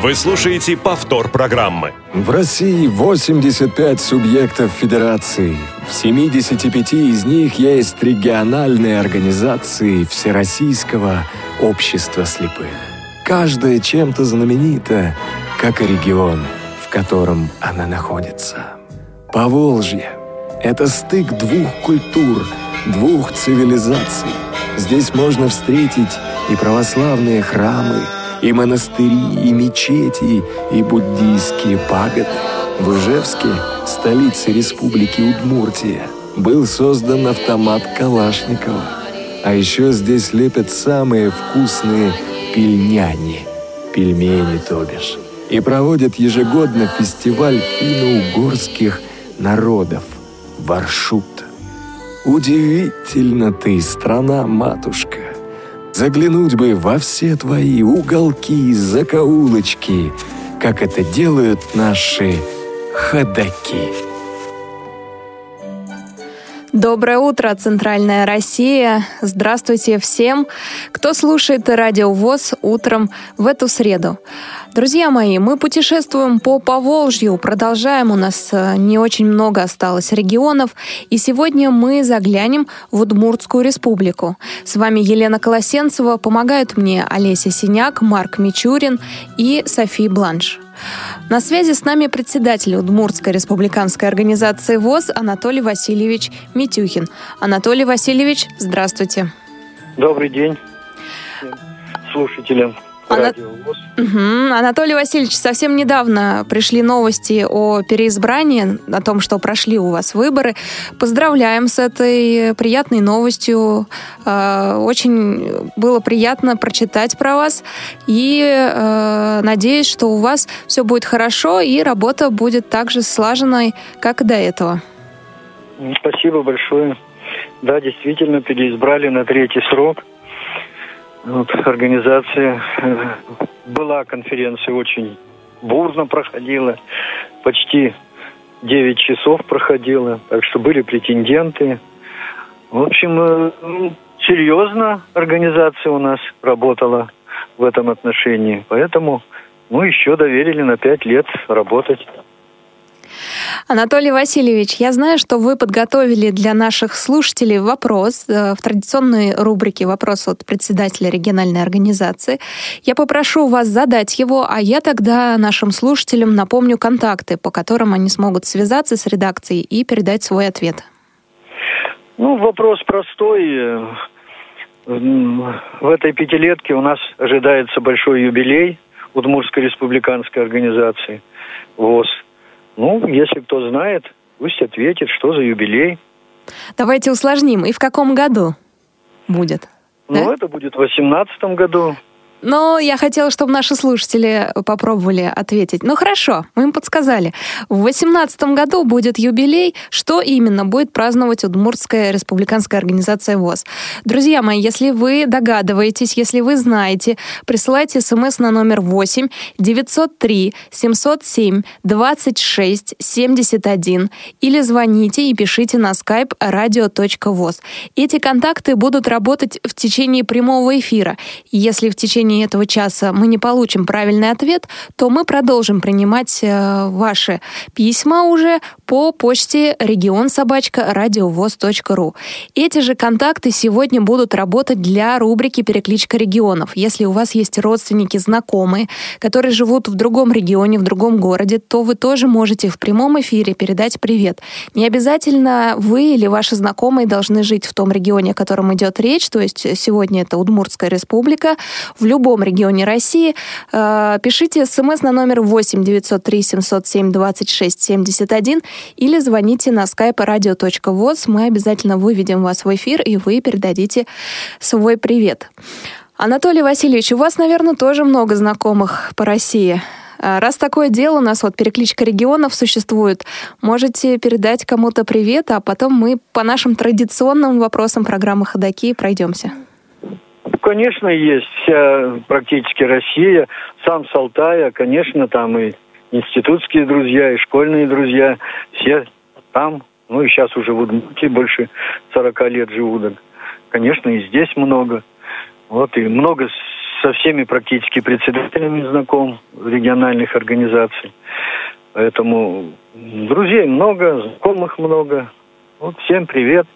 Вы слушаете повтор программы. В России 85 субъектов федерации. В 75 из них есть региональные организации Всероссийского общества слепых. Каждая чем-то знаменита, как и регион, в котором она находится. Поволжье – это стык двух культур, двух цивилизаций. Здесь можно встретить и православные храмы, и монастыри, и мечети, и буддийские пагоды. В Ижевске, столице республики Удмуртия, был создан автомат Калашникова. А еще здесь лепят самые вкусные пельняни, пельмени, то бишь. И проводят ежегодно фестиваль финно-угорских народов «Воршуд». Удивительно ты, страна-матушка! Заглянуть бы во все твои уголки, закоулочки, как это делают наши ходоки. Доброе утро, Центральная Россия! Здравствуйте всем, кто слушает Радио ВОС утром в эту среду. Друзья мои, мы путешествуем по Поволжью, продолжаем, у нас не очень много осталось регионов, и сегодня мы заглянем в Удмуртскую Республику. С вами Елена Колосенцева, помогают мне Олеся Синяк, Марк Мичурин и София Бланш. На связи с нами председатель Удмуртской республиканской организации ВОЗ Анатолий Васильевич Митюхин. Анатолий Васильевич, здравствуйте. Добрый день слушателям радио ВОЗ. Анатолий Васильевич, совсем недавно пришли новости о переизбрании, о том, что прошли у вас выборы. Поздравляем с этой приятной новостью. Очень было приятно прочитать про вас. И надеюсь, что у вас все будет хорошо и работа будет так же слаженной, как и до этого. Спасибо большое. Да, действительно, переизбрали на третий срок. Вот, организация была, конференция очень бурно проходила, почти 9 часов проходила, так что были претенденты. В общем, серьезно организация у нас работала в этом отношении, поэтому еще доверили на 5 лет работать. Анатолий Васильевич, я знаю, что вы подготовили для наших слушателей вопрос в традиционной рубрике «Вопрос от председателя региональной организации». Я попрошу вас задать его, а я тогда нашим слушателям напомню контакты, по которым они смогут связаться с редакцией и передать свой ответ. Вопрос простой. В этой пятилетке у нас ожидается большой юбилей Удмуртской республиканской организации ВОС. Если кто знает, пусть ответит, что за юбилей. Давайте усложним. И в каком году будет? Это будет в 18-м году. Я хотела, чтобы наши слушатели попробовали ответить. Хорошо, мы им подсказали. В 18-м году будет юбилей. Что именно будет праздновать Удмуртская республиканская организация ВОС? Друзья мои, если вы догадываетесь, если вы знаете, присылайте смс на номер 8 903 707 26 71 или звоните и пишите на skype radio.voz. Эти контакты будут работать в течение прямого эфира. Если в течение этого часа мы не получим правильный ответ, то мы продолжим принимать ваши письма уже по почте region@radiovoz.ru. Эти же контакты сегодня будут работать для рубрики «Перекличка регионов». Если у вас есть родственники, знакомые, которые живут в другом регионе, в другом городе, то вы тоже можете в прямом эфире передать привет. Не обязательно вы или ваши знакомые должны жить в том регионе, о котором идет речь, то есть сегодня это Удмуртская Республика, в любом регионе России. Пишите смс на номер 8 903 707 26 71 или звоните на skype radio.voz. Мы обязательно выведем вас в эфир, и вы передадите свой привет. Анатолий Васильевич, у вас, наверное, тоже много знакомых по России. Раз такое дело у нас, перекличка регионов существует, можете передать кому-то привет, а потом мы по нашим традиционным вопросам программы «Ходоки» пройдемся. Конечно, есть вся практически Россия, сам с Алтая, конечно, там и институтские друзья, и школьные друзья, все там, и сейчас уже в Удмуртии больше 40 лет живут. Конечно, и здесь много. И много со всеми практически председателями знаком региональных организаций. Поэтому друзей много, знакомых много. Вот всем привет.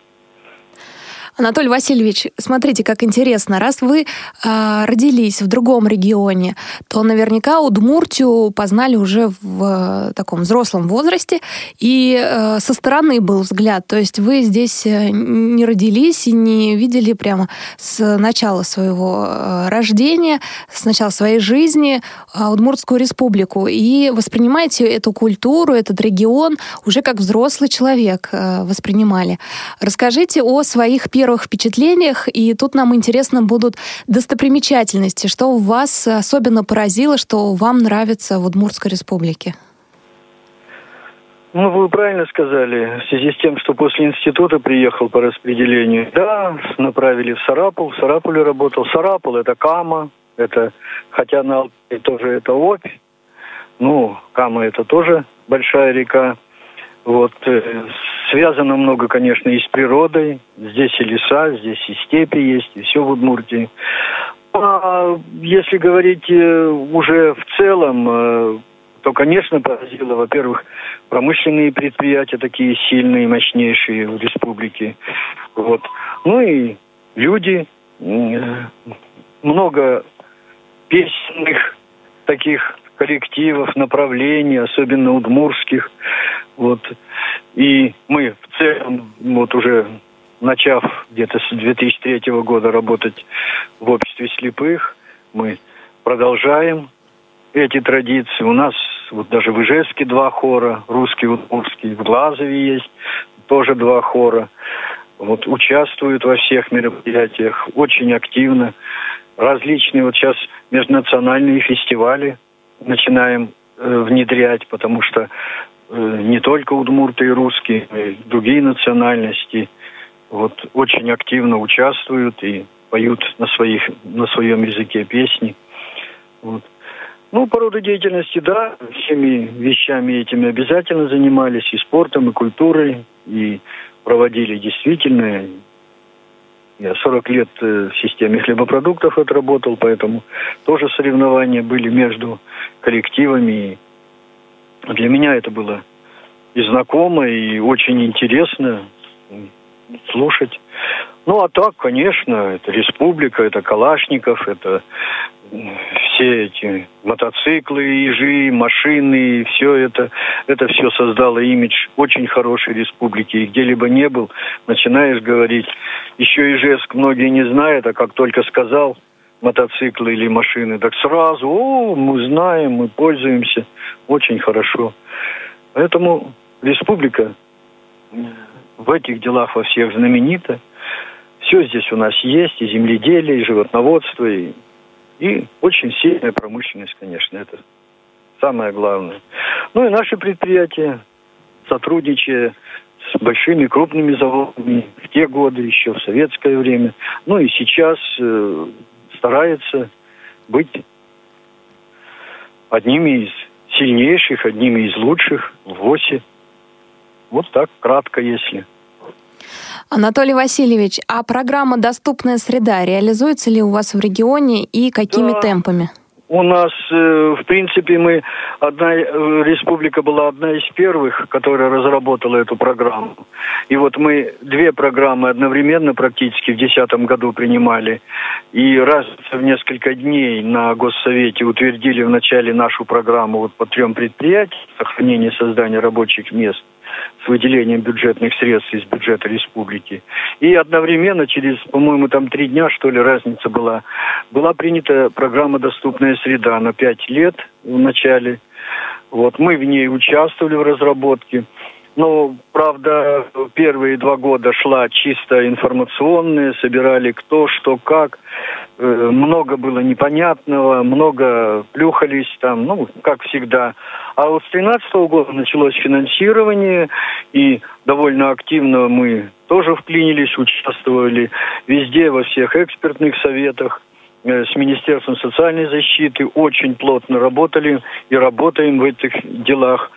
Анатолий Васильевич, смотрите, как интересно. Раз вы родились в другом регионе, то наверняка Удмуртию познали уже в таком взрослом возрасте, и со стороны был взгляд. То есть вы здесь не родились и не видели прямо с начала своего рождения, с начала своей жизни Удмуртскую республику. И воспринимаете эту культуру, этот регион уже как взрослый человек воспринимали. Расскажите о своих первых впечатлениях, и тут нам интересно будут достопримечательности. Что у вас особенно поразило, что вам нравится в Удмуртской республике? Ну, вы правильно сказали, в связи с тем, что после института приехал по распределению. Да, направили в Сарапул, в Сарапуле работал. Сарапул — это кама, это, хотя на Алтае тоже это Обь, ну, кама — это тоже большая река. Вот, связано много, конечно, и с природой. Здесь и леса, здесь и степи есть, и все в Удмуртии. А если говорить уже в целом, то, конечно, поразило, во-первых, промышленные предприятия такие сильные, мощнейшие в республике. Вот. Ну и люди, много песенных таких коллективов, направлений, особенно удмуртских. Вот. И мы в целом, вот уже начав где-то с 2003 года работать в обществе слепых, мы продолжаем эти традиции. У нас вот даже в Ижевске 2 хора, русский, удмуртский, в Глазове есть тоже 2 хора. Вот, участвуют во всех мероприятиях, очень активно. Различные вот сейчас межнациональные фестивали начинаем внедрять, потому что не только удмурты и русские, и другие национальности вот, очень активно участвуют и поют на своем языке песни. Вот. Ну, по роду деятельности, да, всеми вещами этими обязательно занимались, и спортом, и культурой, и проводили действительно. Я 40 лет в системе хлебопродуктов отработал, поэтому тоже соревнования были между коллективами. Для меня это было и знакомо, и очень интересно слушать. Ну, а так, конечно, это республика, это Калашников, это все эти мотоциклы, ежи, машины, все это все создало имидж очень хорошей республики. И где-либо не был, начинаешь говорить. Еще Ижевск многие не знают, а как только сказал мотоциклы или машины, так сразу, мы знаем, мы пользуемся, очень хорошо. Поэтому республика в этих делах во всех знаменита. Все здесь у нас есть, и земледелие, и животноводство, и очень сильная промышленность, конечно, это самое главное. Ну и наши предприятия, сотрудничая с большими крупными заводами в те годы, еще в советское время, ну и сейчас стараются быть одними из сильнейших, одними из лучших в ВОСе. Вот так, кратко, если. Анатолий Васильевич, а программа «Доступная среда» реализуется ли у вас в регионе и какими темпами? У нас, в принципе, республика была одна из первых, которая разработала эту программу. И вот мы 2 программы одновременно практически в 2010 году принимали. И раз в несколько дней на Госсовете утвердили вначале нашу программу вот по 3 предприятиям, сохранение и создание рабочих мест с выделением бюджетных средств из бюджета республики. И одновременно через, по-моему, там 3 дня, что ли, разница была, была принята программа «Доступная среда» на 5 лет в начале. Вот, мы в ней участвовали в разработке. Но, правда, первые 2 года шла чисто информационная, собирали кто, что, как. Много было непонятного, много плюхались там, ну, как всегда. А вот с 2013 года началось финансирование, и довольно активно мы тоже вклинились, участвовали везде, во всех экспертных советах. С Министерством социальной защиты очень плотно работали и работаем в этих делах.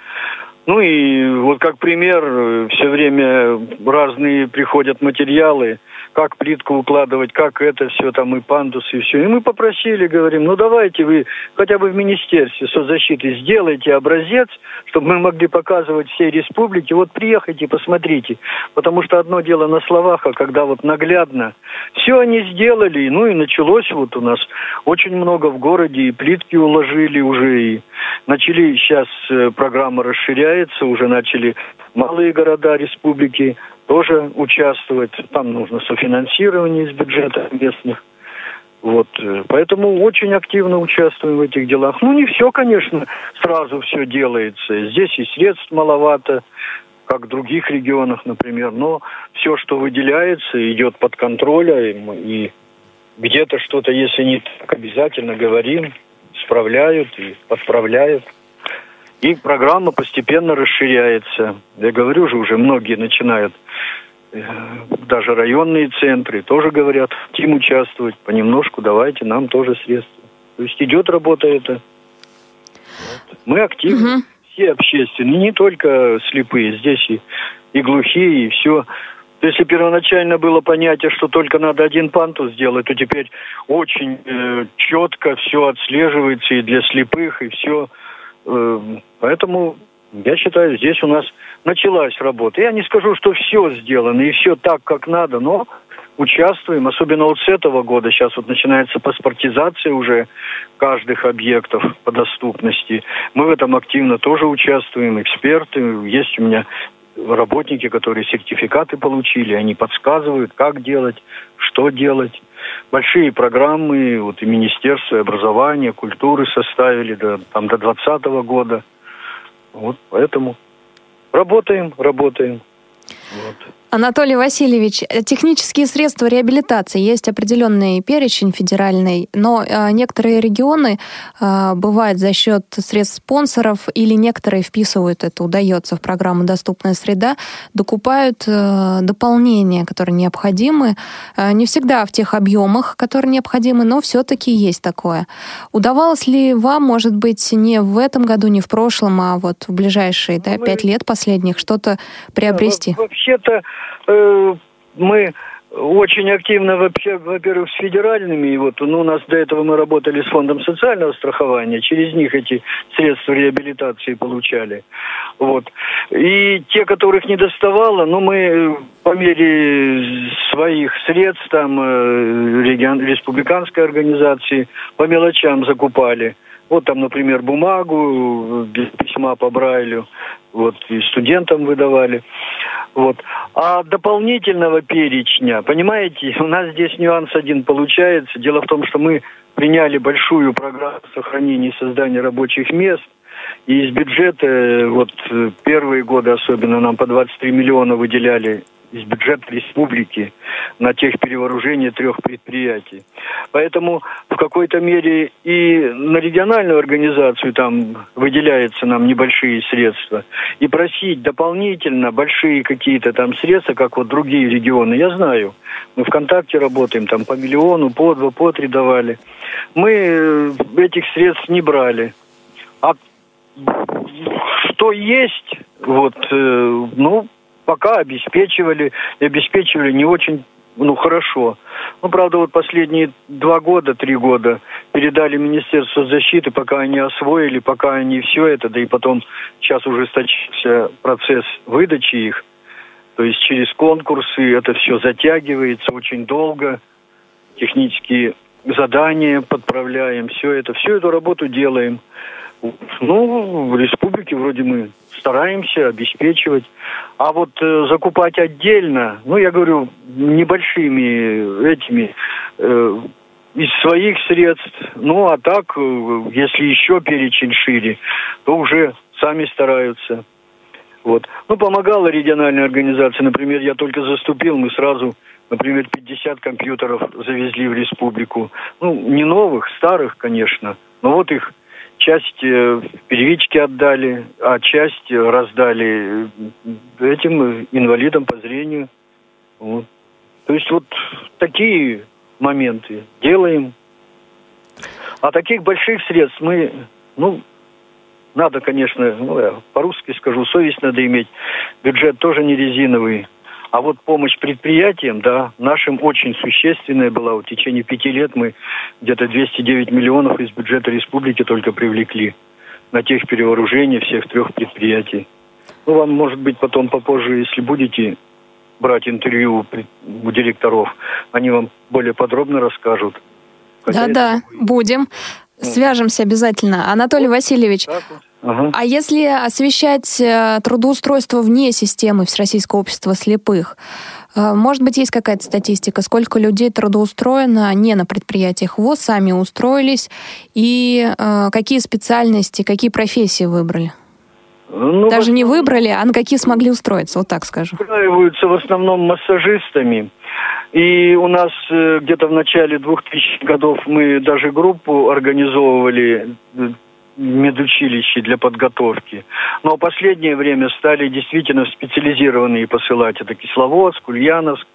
Ну и вот как пример, все время разные приходят материалы, как плитку укладывать, как это все там, и пандусы, и все. И мы попросили, говорим, ну давайте вы хотя бы в Министерстве соцзащиты сделайте образец, чтобы мы могли показывать всей республике, вот приехайте, посмотрите. Потому что одно дело на словах, а когда вот наглядно. Все они сделали, ну и началось вот у нас очень много в городе, и плитки уложили уже, и начали, сейчас программа расширяется, уже начали малые города республики тоже участвовать. Там нужно софинансирование из бюджета местных. Вот. Поэтому очень активно участвуем в этих делах. Ну, не все, конечно, сразу все делается. Здесь и средств маловато, как в других регионах, например. Но все, что выделяется, идет под контролем. И где-то что-то, если не так, обязательно говорим. Справляют и подправляют. И программа постепенно расширяется. Я говорю же, уже многие начинают, даже районные центры тоже говорят, хотим участвовать, понемножку давайте нам тоже средства. То есть идет работа эта. Вот. Мы активны, все общественные, не только слепые, здесь и глухие, и все. Если первоначально было понятие, что только надо один пантус сделать, то теперь очень четко все отслеживается и для слепых, и все. Поэтому, я считаю, здесь у нас началась работа. Я не скажу, что все сделано и все так, как надо, но участвуем, особенно вот с этого года. Сейчас вот начинается паспортизация уже каждых объектов по доступности. Мы в этом активно тоже участвуем, эксперты. Есть у меня работники, которые сертификаты получили, они подсказывают, как делать, что делать. Большие программы, вот и Министерство образования, культуры составили до 2020 года. Вот поэтому работаем. Вот. Анатолий Васильевич, технические средства реабилитации. Есть определенный перечень федеральный, но некоторые регионы бывают за счет средств спонсоров, или некоторые вписывают, это удается, в программу «Доступная среда», докупают дополнения, которые необходимы. Не всегда в тех объемах, которые необходимы, но все-таки есть такое. Удавалось ли вам, может быть, не в этом году, не в прошлом, а вот в ближайшие 5 лет последних что-то приобрести? Вообще-то мы очень активно, вообще, во-первых, с федеральными, и вот у нас до этого мы работали с Фондом социального страхования, через них эти средства реабилитации получали. Вот. И те, которых не доставало, мы по мере своих средств, республиканской организации, по мелочам закупали. Вот там, например, бумагу, письма по Брайлю, вот, и студентам выдавали. Вот. А дополнительного перечня, понимаете, у нас здесь нюанс один получается. Дело в том, что мы приняли большую программу сохранения и создания рабочих мест. И из бюджета, вот первые годы особенно, нам по 23 миллиона выделяли из бюджета республики на техперевооружение 3 предприятий. Поэтому в какой-то мере и на региональную организацию там выделяются нам небольшие средства. И просить дополнительно большие какие-то там средства, как вот другие регионы, я знаю. Мы ВКонтакте работаем, там по 1 миллиону, по 2, по 3 давали. Мы этих средств не брали. А что есть, пока обеспечивали не очень хорошо. Правда, вот последние 2 года, 3 года передали Министерству соцзащиты, пока они освоили, пока они все это, да и потом сейчас ужесточился процесс выдачи их, то есть через конкурсы это все затягивается очень долго, технические задания подправляем, всю эту работу делаем. В республике вроде мы стараемся обеспечивать. А вот закупать отдельно, я говорю, небольшими этими из своих средств. А так, если еще перечень шире, то уже сами стараются. Вот. Помогала региональная организация. Например, я только заступил, мы сразу, например, 50 компьютеров завезли в республику. Не новых, старых, конечно, но вот их часть первички отдали, а часть раздали этим инвалидам по зрению. Вот. То есть такие моменты делаем. А таких больших средств мы, надо, конечно, я по-русски скажу, совесть надо иметь. Бюджет тоже не резиновый. А вот помощь предприятиям, да, нашим очень существенная была. В течение 5 лет мы где-то 209 миллионов из бюджета республики только привлекли на техперевооружение всех 3 предприятий. Ну, вам, может быть, потом попозже, если будете брать интервью у директоров, они вам более подробно расскажут. Да-да, будем. Свяжемся обязательно. Анатолий Васильевич, а если освещать трудоустройство вне системы Всероссийского общества слепых, может быть, есть какая-то статистика, сколько людей трудоустроено не на предприятиях ВОЗ, сами устроились, и какие специальности, какие профессии выбрали? Ну, даже не выбрали, а на какие смогли устроиться, вот так скажу. Устраиваются в основном массажистами. И у нас где-то в начале 2000-х годов мы даже группу организовывали в медучилище для подготовки. Но в последнее время стали действительно специализированные посылать. Это Кисловодск, Ульяновск,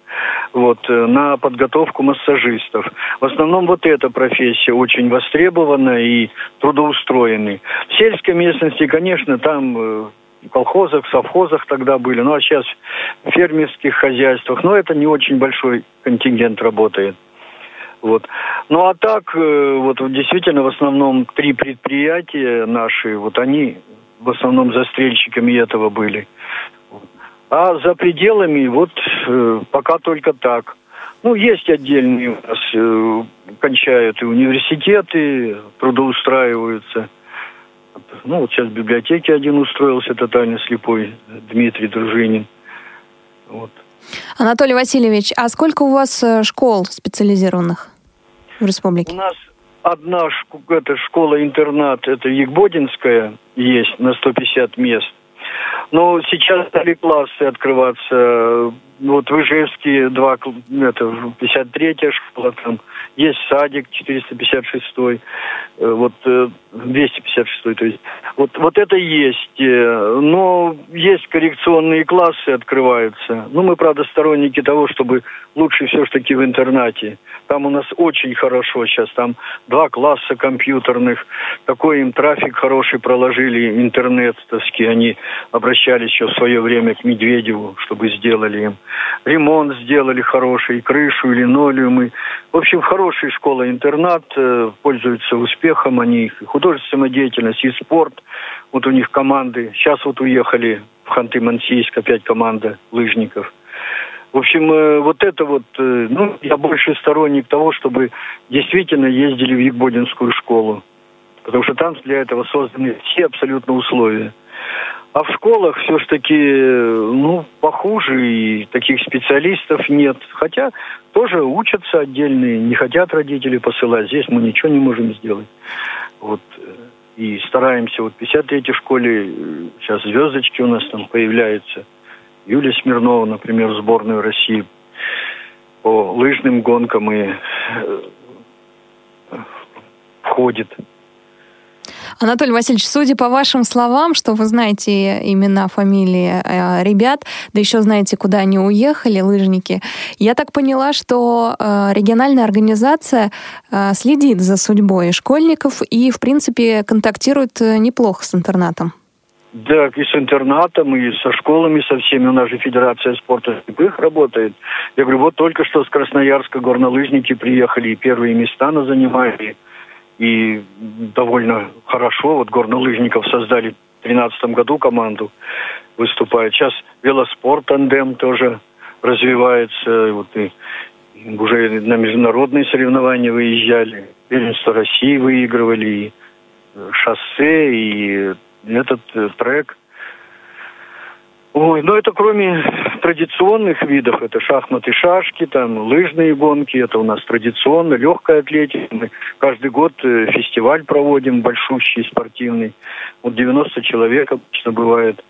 вот, на подготовку массажистов. В основном вот эта профессия очень востребована и трудоустроены. В сельской местности, конечно, там... в колхозах, совхозах тогда были, ну а сейчас в фермерских хозяйствах, но это не очень большой контингент работает. Вот. Ну а так, вот действительно в основном 3 предприятия наши, вот они в основном застрельщиками этого были. А за пределами вот пока только так. Ну, есть отдельные у нас, кончают и университеты, трудоустраиваются. Ну, вот сейчас в библиотеке один устроился, тотально слепой Дмитрий Дружинин. Вот. Анатолий Васильевич, а сколько у вас школ специализированных в республике? У нас одна школа-интернат, это Ягодинская, есть на 150 мест. Но сейчас стали классы открываться. Вот в Ижевске 53-я школа, там есть садик 456-й, вот 256-й, то есть. Вот это есть, но есть коррекционные классы открываются. Ну, мы, правда, сторонники того, чтобы лучше все-таки в интернате. Там у нас очень хорошо сейчас, там 2 класса компьютерных, такой им трафик хороший проложили, интернетовский. Они обращались еще в свое время к Медведеву, чтобы сделали им. Ремонт сделали хороший, крышу, линолеумы. В общем, хорошая школа-интернат, пользуются успехом они, и художественная деятельность, и спорт. Вот у них команды. Сейчас вот уехали в Ханты-Мансийск, опять команда лыжников. В общем, вот это вот, ну, я больше сторонник того, чтобы действительно ездили в Ягодинскую школу. Потому что там для этого созданы все абсолютно условия. А в школах все-таки, ну, похуже, и таких специалистов нет. Хотя тоже учатся отдельные, не хотят родители посылать. Здесь мы ничего не можем сделать. Вот. И стараемся. Вот в 53-й школе сейчас звездочки у нас там появляются. Юлия Смирнова, например, в сборную России по лыжным гонкам и входит. Анатолий Васильевич, судя по вашим словам, что вы знаете имена, фамилии ребят, да еще знаете, куда они уехали, лыжники, я так поняла, что региональная организация следит за судьбой школьников и, в принципе, контактирует неплохо с интернатом. Да, и с интернатом, и со школами, со всеми. У нас же Федерация спорта слепых работает. Я говорю, вот только что с Красноярска горнолыжники приехали и первые места занимали. И довольно хорошо. Вот горнолыжников создали в 2013 году, команду выступает. Сейчас велоспорт, тандем тоже развивается. Вот и уже на международные соревнования выезжали. Первенство России выигрывали. И шоссе, и этот трек. Ой, ну это кроме традиционных видов, это шахматы, шашки, там лыжные гонки, это у нас традиционно, легкая атлетика. Мы каждый год фестиваль проводим, большущий, спортивный. Вот 90 человек обычно бывает.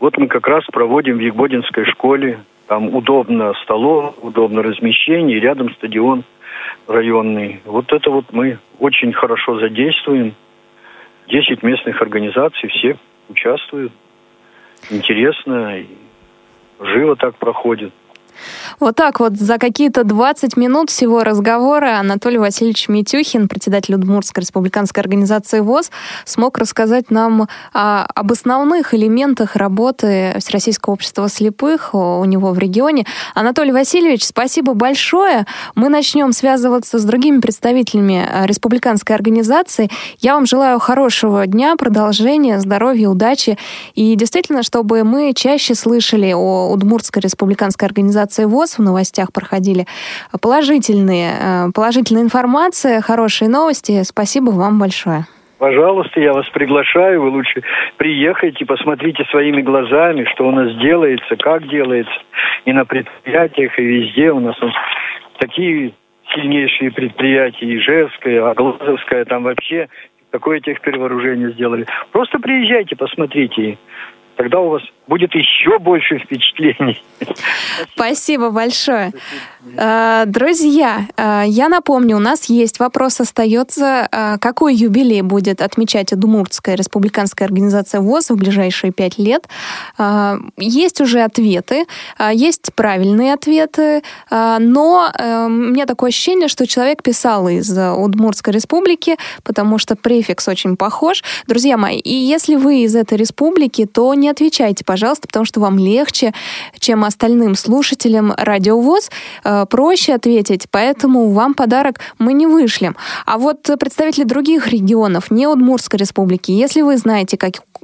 Вот мы как раз проводим в Ягодинской школе. Там удобно столовая, удобно размещение, рядом стадион районный. Вот это вот мы очень хорошо задействуем. 10 местных организаций, все участвуют. Интересно, живо так проходит. Вот так вот за какие-то 20 минут всего разговора Анатолий Васильевич Митюхин, председатель Удмуртской республиканской организации ВОЗ, смог рассказать нам об основных элементах работы Всероссийского общества слепых у него в регионе. Анатолий Васильевич, спасибо большое. Мы начнем связываться с другими представителями республиканской организации. Я вам желаю хорошего дня, продолжения, здоровья, удачи. И действительно, чтобы мы чаще слышали о Удмуртской республиканской организации ВОЗ, в новостях проходили положительная информация, хорошие новости. Спасибо вам большое. Пожалуйста, я вас приглашаю, вы лучше приехайте, посмотрите своими глазами, что у нас делается, как делается. И на предприятиях, и везде у нас такие сильнейшие предприятия, Ижевская, Глазовская, там вообще такое техперевооружение сделали. Просто приезжайте, посмотрите, тогда у вас будет еще больше впечатлений. Спасибо большое. Друзья, я напомню, у нас есть вопрос остается. Какой юбилей будет отмечать Удмуртская республиканская организация ВОЗ в ближайшие 5 лет? Есть уже ответы, есть правильные ответы, но у меня такое ощущение, что человек писал из Удмуртской республики, потому что префикс очень похож. Друзья мои, и если вы из этой республики, то не отвечайте, пожалуйста, потому что вам легче, чем остальным слушателям Радио ВОС, проще ответить, поэтому вам подарок мы не вышлем. А вот представители других регионов, не Удмуртской республики, если вы знаете,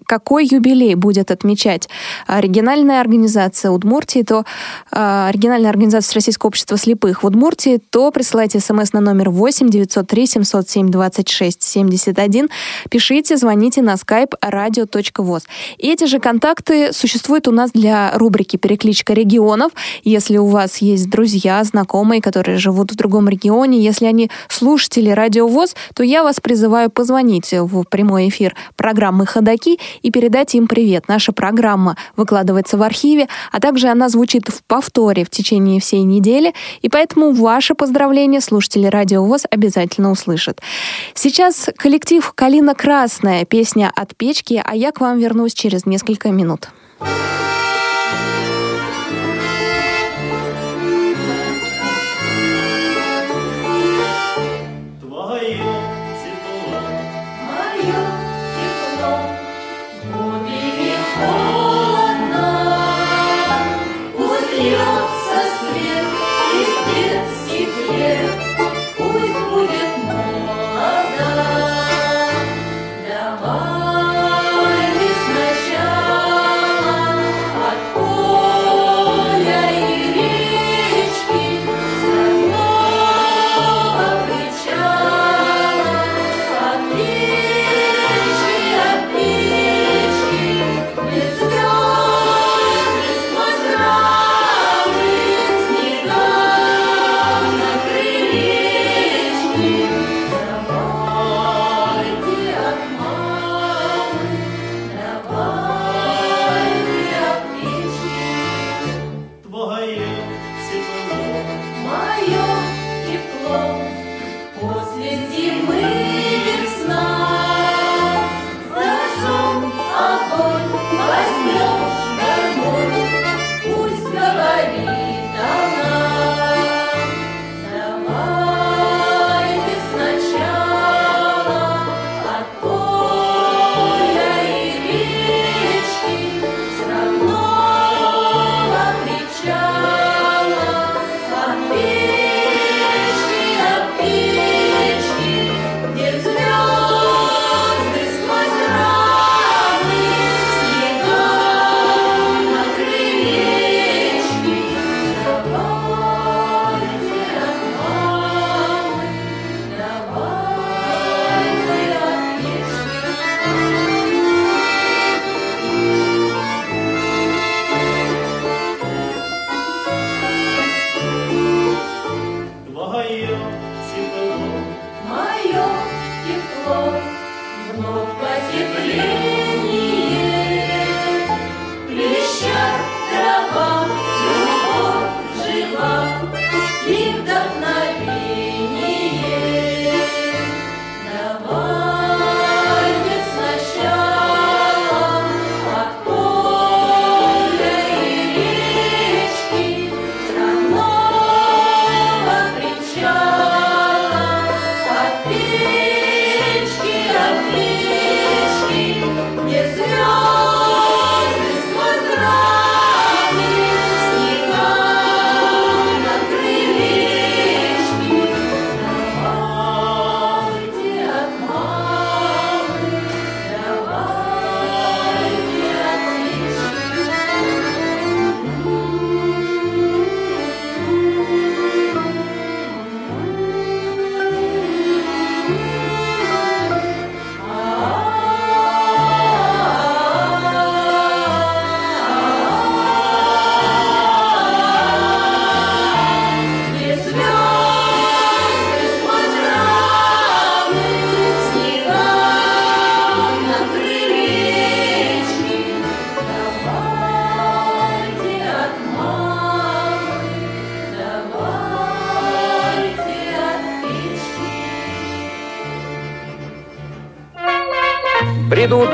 какой юбилей будет отмечать региональная организация Удмуртии, то региональная организация Всероссийского общества слепых в Удмуртии, то присылайте смс на номер 8-903-707-26-71, пишите, звоните на skype radio.voz. Эти же контакты существуют у нас для рубрики «Перекличка регионов». Если у вас есть друзья, знакомые, которые живут в другом регионе, если они слушатели Радио ВОС, то я вас призываю позвонить в прямой эфир программы «Ходоки» и передать им привет. Наша программа выкладывается в архиве, а также она звучит в повторе в течение всей недели, и поэтому ваши поздравления слушатели Радио ВОС обязательно услышат. Сейчас коллектив «Калина Красная», песня «От печки», а я к вам вернусь через несколько минут. Бредут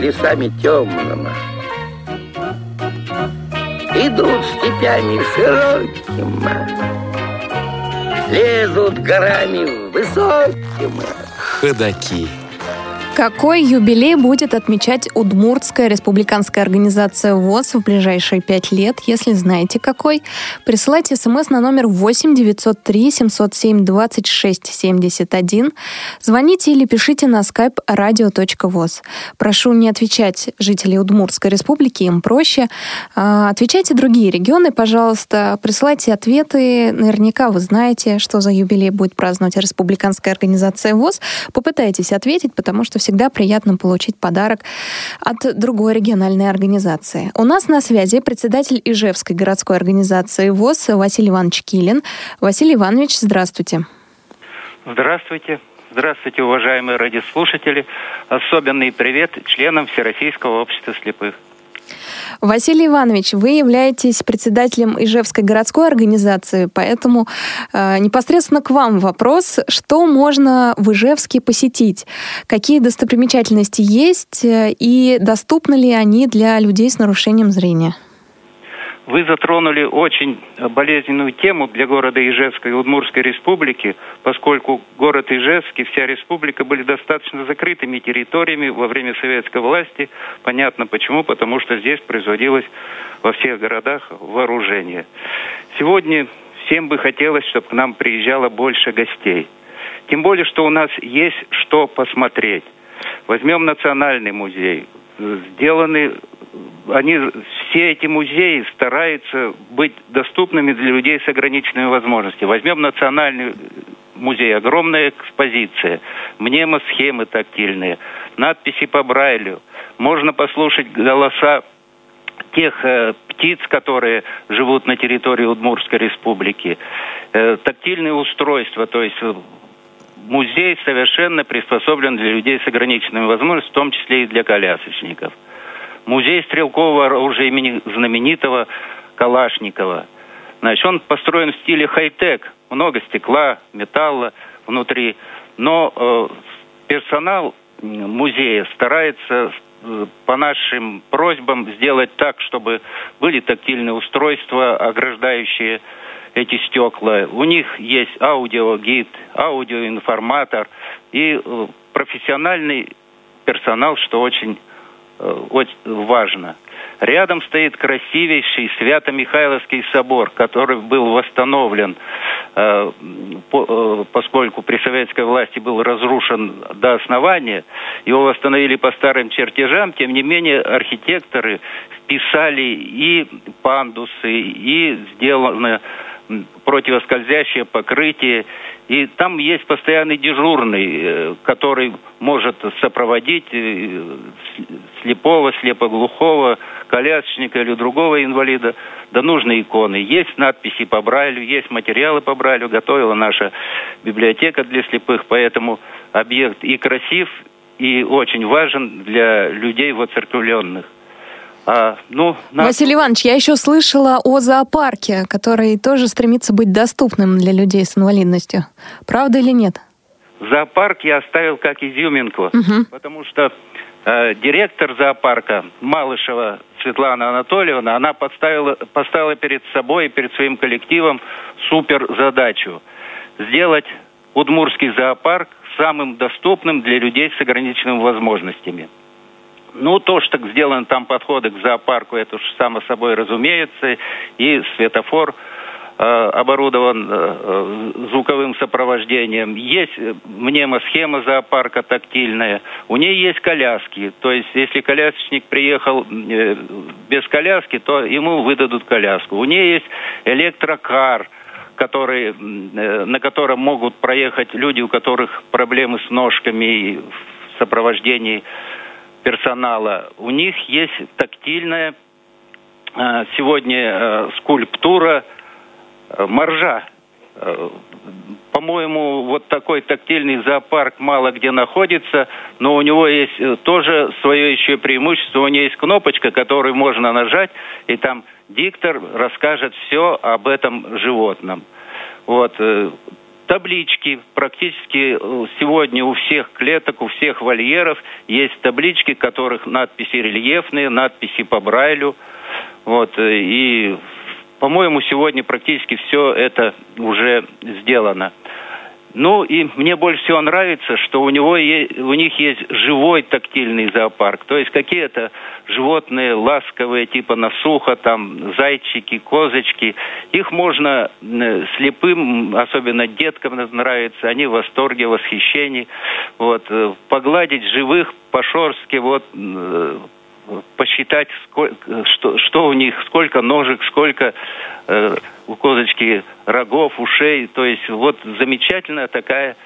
лесами темного, идут степями широкими, лезут горами высокими. Ходоки. Какой юбилей будет отмечать Удмуртская республиканская организация ВОЗ в ближайшие 5 лет, если знаете какой? Присылайте смс на номер 8-903-707-26-71. Звоните или пишите на skype radio.voz. Прошу не отвечать жителей Удмуртской республики, им проще. Отвечайте другие регионы, пожалуйста. Присылайте ответы. Наверняка вы знаете, что за юбилей будет праздновать республиканская организация ВОЗ. Попытайтесь ответить, потому что всегда приятно получить подарок от другой региональной организации. У нас на связи председатель Ижевской городской организации ВОС Василий Иванович Килин. Василий Иванович, здравствуйте. Здравствуйте. Здравствуйте, уважаемые радиослушатели. Особенный привет членам Всероссийского общества слепых. Василий Иванович, вы являетесь председателем Ижевской городской организации, поэтому непосредственно к вам вопрос, что можно в Ижевске посетить, какие достопримечательности есть и доступны ли они для людей с нарушением зрения? Вы затронули очень болезненную тему для города Ижевска и Удмуртской республики, поскольку город Ижевск и вся республика были достаточно закрытыми территориями во время советской власти. Понятно почему, потому что здесь производилось во всех городах вооружение. Сегодня всем бы хотелось, чтобы к нам приезжало больше гостей. Тем более, что у нас есть что посмотреть. Возьмем Национальный музей. Все эти музеи стараются быть доступными для людей с ограниченными возможностями. Возьмем Национальный музей. Огромная экспозиция. Мнемосхемы тактильные. Надписи по Брайлю. Можно послушать голоса тех птиц, которые живут на территории Удмуртской республики. Тактильные устройства, то есть... Музей совершенно приспособлен для людей с ограниченными возможностями, в том числе и для колясочников. Музей стрелкового оружия имени знаменитого Калашникова. Значит, он построен в стиле хай-тек. Много стекла, металла внутри. Но персонал музея старается по нашим просьбам сделать так, чтобы были тактильные устройства, ограждающие эти стекла. У них есть аудиогид, аудиоинформатор и профессиональный персонал, что очень важно. Рядом стоит красивейший Свято-Михайловский собор, который был восстановлен, поскольку при советской власти был разрушен до основания. Его восстановили по старым чертежам. Тем не менее, архитекторы вписали и пандусы, и сделаны противоскользящее покрытие. И там есть постоянный дежурный, который может сопроводить слепого, слепоглухого, колясочника или другого инвалида до нужной иконы. Есть надписи по Брайлю, есть материалы по Брайлю. Готовила наша библиотека для слепых, поэтому объект и красив, и очень важен для людей воцерковленных. Василий Иванович, я еще слышала о зоопарке, который тоже стремится быть доступным для людей с инвалидностью. Правда или нет? Зоопарк я оставил как изюминку, потому что директор зоопарка Малышева Светлана Анатольевна, она поставила перед собой и перед своим коллективом суперзадачу. Сделать Удмуртский зоопарк самым доступным для людей с ограниченными возможностями. То, что сделаны там подходы к зоопарку, это уж само собой разумеется. И светофор оборудован звуковым сопровождением. Есть мнемосхема зоопарка тактильная. У нее есть коляски. То есть, если колясочник приехал без коляски, то ему выдадут коляску. У нее есть электрокар, на котором могут проехать люди, у которых проблемы с ножками и в сопровождении персонала. У них есть тактильная сегодня скульптура моржа. По-моему, вот такой тактильный зоопарк мало где находится, но у него есть тоже свое еще преимущество. У него есть кнопочка, которую можно нажать, и там диктор расскажет все об этом животном. Вот. таблички. Практически сегодня у всех клеток, у всех вольеров есть таблички, в которых надписи рельефные, надписи по Брайлю. Вот. И, по-моему, сегодня практически все это уже сделано. Ну, и мне больше всего нравится, что у них есть живой тактильный зоопарк. То есть какие-то животные ласковые, типа насуха, там, зайчики, козочки. Их можно слепым, особенно деткам нравится, они в восторге, в восхищении. Вот, погладить живых, по-шорски, вот, посчитать, что у них, сколько ножек, сколько у козочки рогов, ушей. То есть вот замечательная такая...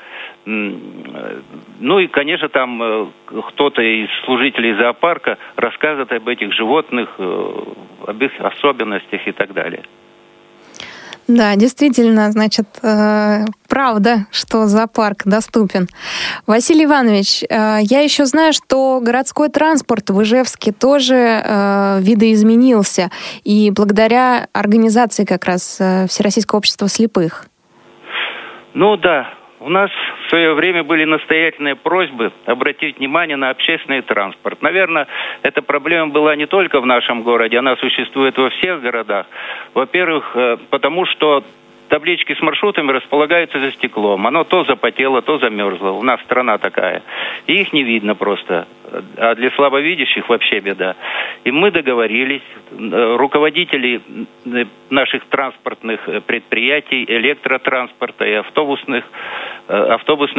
Ну и, конечно, там кто-то из служителей зоопарка рассказывает об этих животных, об их особенностях и так далее. Да, действительно, значит, правда, что зоопарк доступен. Василий Иванович, я еще знаю, что городской транспорт в Ижевске тоже видоизменился, и благодаря организации как раз Всероссийского общества слепых. Ну да, у нас в свое время были настоятельные просьбы обратить внимание на общественный транспорт. Наверное, эта проблема была не только в нашем городе, она существует во всех городах. Во-первых, потому что таблички с маршрутами располагаются за стеклом. Оно то запотело, то замерзло. У нас страна такая. И их не видно просто. А для слабовидящих вообще беда. И мы договорились, руководители наших транспортных предприятий, электротранспорта и автобусные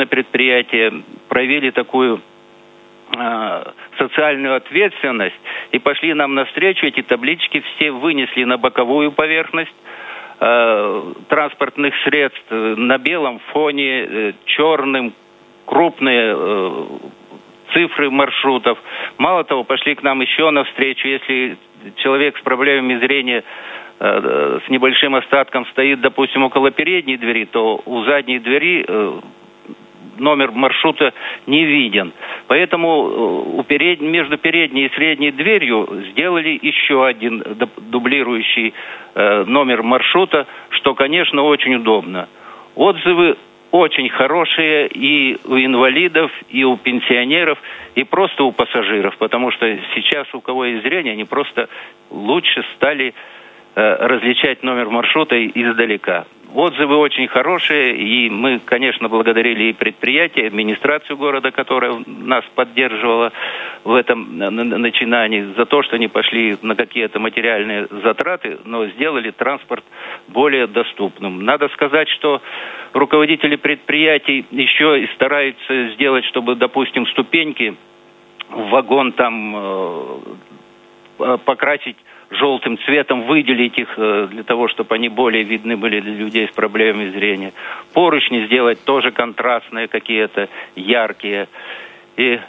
предприятия проявили такую социальную ответственность и пошли нам навстречу. Эти таблички все вынесли на боковую поверхность транспортных средств, на белом фоне, черным, крупные цифры маршрутов. Мало того, пошли к нам еще навстречу. Если человек с проблемами зрения с небольшим остатком стоит, допустим, около передней двери, то у задней двери номер маршрута не виден. Поэтому между передней и средней дверью сделали еще один дублирующий номер маршрута, что, конечно, очень удобно. Отзывы очень хорошие и у инвалидов, и у пенсионеров, и просто у пассажиров, потому что сейчас у кого есть зрение, они просто лучше стали различать номер маршрута издалека. Отзывы очень хорошие, и мы, конечно, благодарили и предприятие, и администрацию города, которая нас поддерживала в этом начинании, за то, что они пошли на какие-то материальные затраты, но сделали транспорт более доступным. Надо сказать, что руководители предприятий еще и стараются сделать, чтобы, допустим, ступеньки в вагон там покрасить желтым цветом, выделить их для того, чтобы они более видны были для людей с проблемами зрения. Поручни сделать тоже контрастные какие-то, яркие. И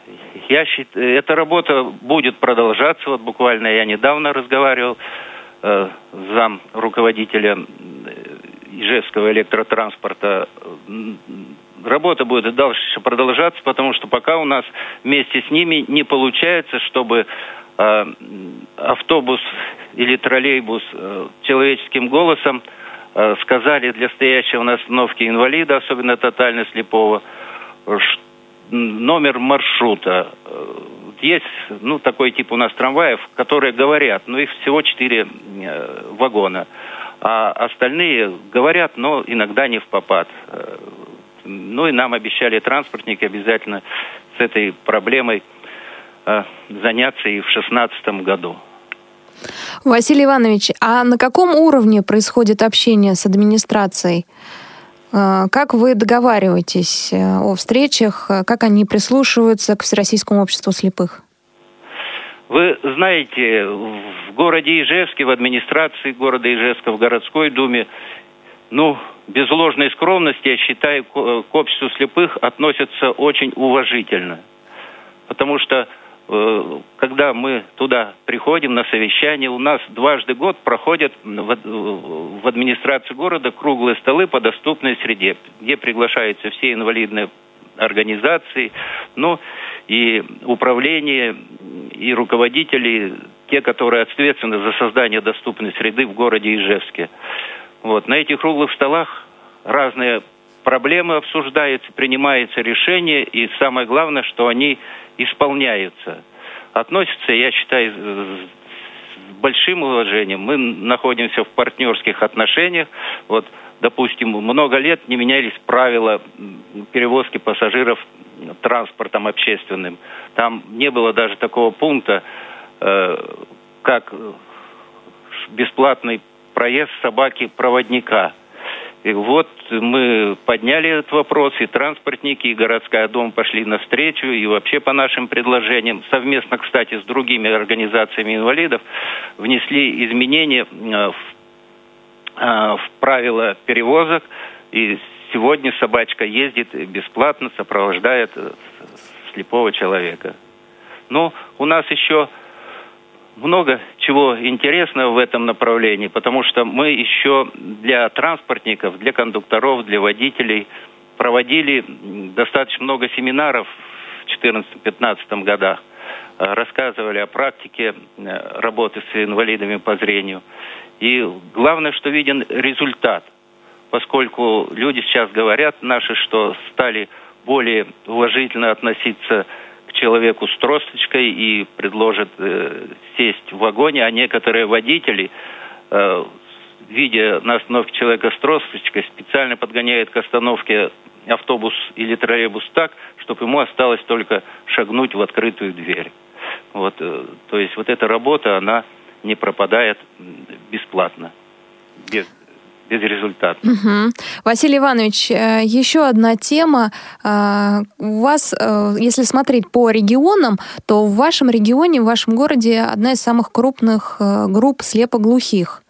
я считаю, эта работа будет продолжаться. Вот буквально я недавно разговаривал с зам руководителя Ижевского электротранспорта. Работа будет дальше продолжаться, потому что пока у нас вместе с ними не получается, чтобы автобус или троллейбус человеческим голосом сказали для стоящего на остановке инвалида, особенно тотально слепого, номер маршрута. Есть, ну, такой тип у нас трамваев, которые говорят, но их всего 4 вагона, а остальные говорят, но иногда не впопад. Ну и нам обещали транспортники обязательно с этой проблемой заняться и в 2016 году. Василий Иванович, а на каком уровне происходит общение с администрацией? Как вы договариваетесь о встречах? Как они прислушиваются к Всероссийскому обществу слепых? Вы знаете, в городе Ижевске, в администрации города Ижевска, в городской думе, ну, без ложной скромности, я считаю, к обществу слепых относятся очень уважительно. Потому что когда мы туда приходим на совещание, у нас дважды в год проходят в администрации города круглые столы по доступной среде, где приглашаются все инвалидные организации, ну и управление, и руководители, те, которые ответственны за создание доступной среды в городе Ижевске. Вот. На этих круглых столах разные проблемы обсуждаются, принимаются решения, и самое главное, что они исполняются. Относятся, я считаю, с большим уважением. Мы находимся в партнерских отношениях. Вот, допустим, много лет не менялись правила перевозки пассажиров транспортом общественным. Там не было даже такого пункта, как бесплатный проезд собаки-проводника. И вот мы подняли этот вопрос, и транспортники, и городская дума пошли навстречу, и вообще по нашим предложениям, совместно, кстати, с другими организациями инвалидов, внесли изменения в правила перевозок, и сегодня собачка ездит бесплатно, сопровождает слепого человека. Ну, у нас еще много чего интересного в этом направлении, потому что мы еще для транспортников, для кондукторов, для водителей проводили достаточно много семинаров в 2014-2015 годах. Рассказывали о практике работы с инвалидами по зрению. И главное, что виден результат, поскольку люди сейчас говорят наши, что стали более уважительно относиться к человеку с тросточкой и предложат сесть в вагоне, а некоторые водители, видя на остановке человека с тросточкой, специально подгоняют к остановке автобус или троллейбус так, чтобы ему осталось только шагнуть в открытую дверь. Вот, то есть вот эта работа, она не пропадает бесплатно, без результата. Угу. Василий Иванович, еще одна тема. У вас, если смотреть по регионам, то в вашем регионе, в вашем городе одна из самых крупных групп слепоглухих.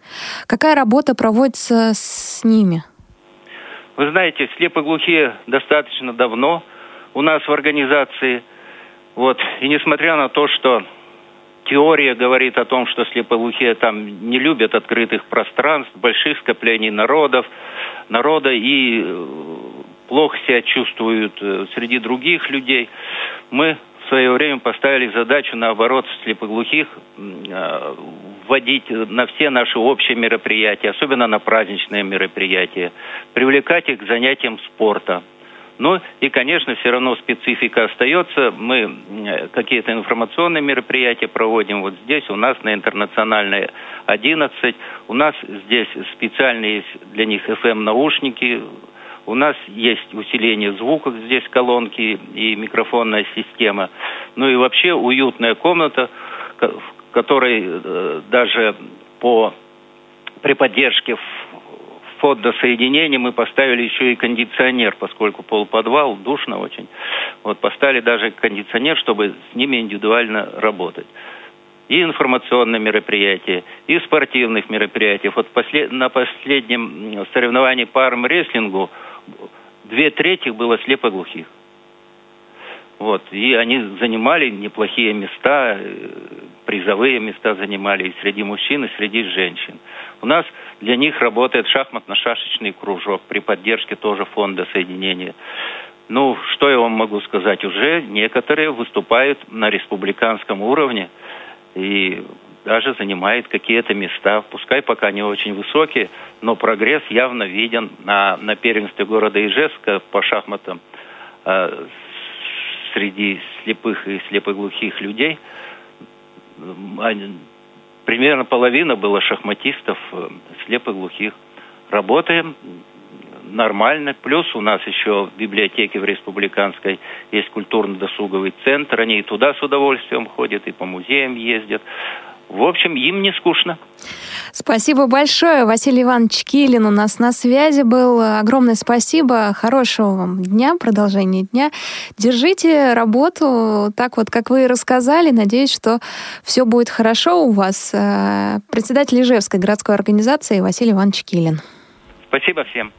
Какая работа проводится с ними? Вы знаете, слепоглухие достаточно давно у нас в организации. Вот. И несмотря на то, что теория говорит о том, что слепоглухие там не любят открытых пространств, больших скоплений народа и плохо себя чувствуют среди других людей, мы в свое время поставили задачу, наоборот, слепоглухих вводить на все наши общие мероприятия, особенно на праздничные мероприятия, привлекать их к занятиям спорта. Ну и, конечно, все равно специфика остается. Мы какие-то информационные мероприятия проводим. Вот здесь у нас на Интернациональной 11. У нас здесь специальные для них FM-наушники. У нас есть усиление звука, здесь колонки и микрофонная система. Ну и вообще уютная комната, в которой даже при поддержке фотосоединения мы поставили еще и кондиционер, поскольку полуподвал, душно очень. Вот поставили даже кондиционер, чтобы с ними индивидуально работать. И информационные мероприятия, и спортивных мероприятий. Вот на последнем соревновании по армрестлингу 2/3 было слепоглухих. Вот. И они занимали неплохие места, призовые места занимали и среди мужчин, и среди женщин. У нас для них работает шахматно-шашечный кружок при поддержке тоже фонда соединения. Ну, что я вам могу сказать? Уже некоторые выступают на республиканском уровне и даже занимают какие-то места. Пускай пока не очень высокие, но прогресс явно виден на первенстве города Ижевска по шахматам среди слепых и слепоглухих людей. Примерно половина было шахматистов слепоглухих. Работаем нормально. Плюс у нас еще в библиотеке в Республиканской есть культурно-досуговый центр. Они и туда с удовольствием ходят, и по музеям ездят. В общем, им не скучно. Спасибо большое. Василий Иванович Килин у нас на связи был. Огромное спасибо. Хорошего вам дня, продолжения дня. Держите работу так вот, как вы и рассказали. Надеюсь, что все будет хорошо у вас. Председатель Ижевской городской организации Василий Иванович Килин. Спасибо всем.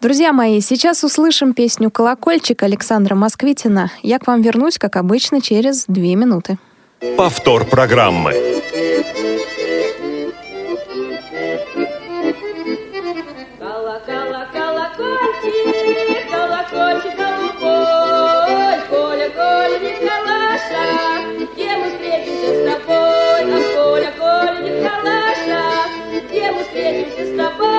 Друзья мои, сейчас услышим песню «Колокольчик» Александра Москвитина. Я к вам вернусь, как обычно, через 2 минуты. Повтор программы. Колокольчик, колокольчик голубой, Коля, Коля, Николаша, где мы встретимся с тобой? А Коля, Коля, Николаша, где мы встретимся с тобой?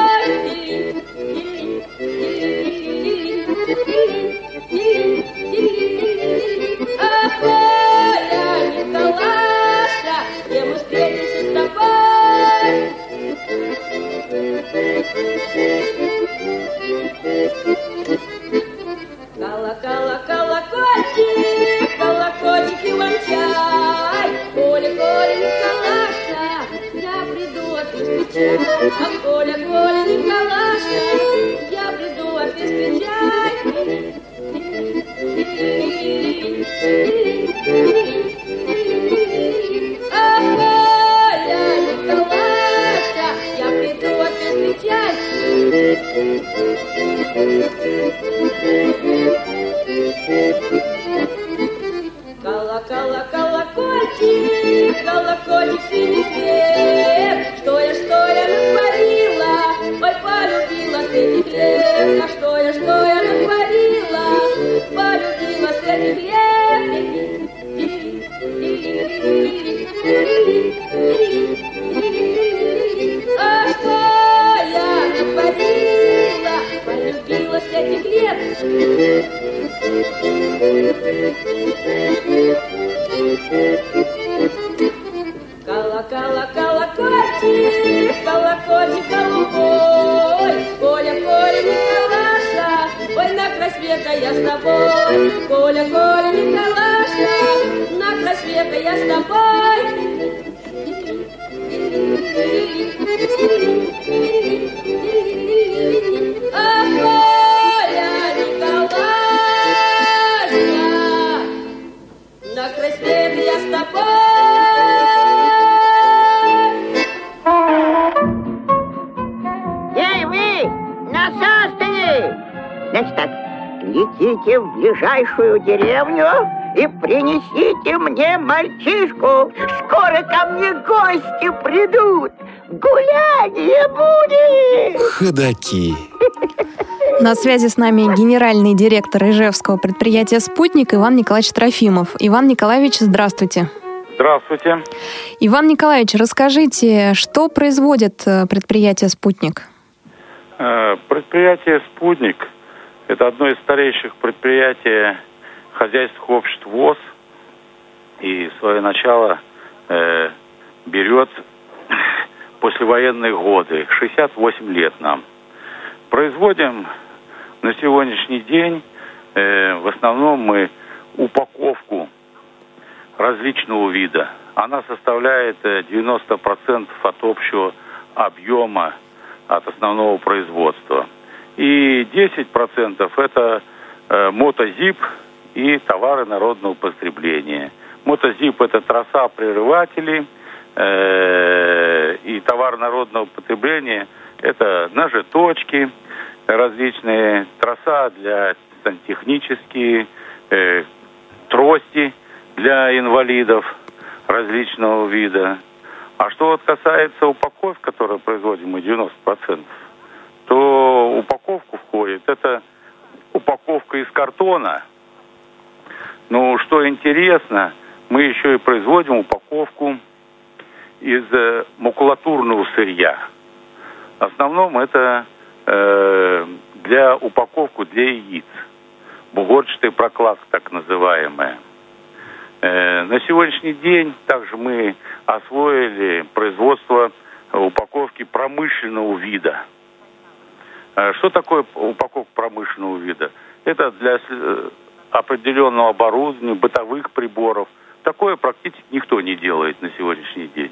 Деревню и принесите мне мальчишку. Скоро ко мне гости придут. Гуляние будет. Ходоки. На связи с нами генеральный директор ижевского предприятия «Спутник» Иван Николаевич Трофимов. Иван Николаевич, здравствуйте. Здравствуйте. Иван Николаевич, расскажите, что производит предприятие «Спутник»? Предприятие «Спутник» — это одно из старейших предприятий хозяйственных обществ ВОЗ, и свое начало берет послевоенные годы, 68 лет нам. Производим на сегодняшний день, в основном мы упаковку различного вида. Она составляет 90% от общего объема, от основного производства. И 10% это мотозип и товары народного потребления. Мотозип — это троса, прерыватели, и товар народного потребления — это ножеточки различные, троса для сантехнические, трости для инвалидов различного вида. А что вот касается упаковки, которую производим мы 90%, то упаковку входит. Это упаковка из картона. Ну, что интересно, мы еще и производим упаковку из макулатурного сырья. В основном это для упаковку для яиц. Бугорчатая прокладка, так называемая. На сегодняшний день также мы освоили производство упаковки промышленного вида. Что такое упаковка промышленного вида? Это для определенного оборудования, бытовых приборов. Такое практически никто не делает на сегодняшний день.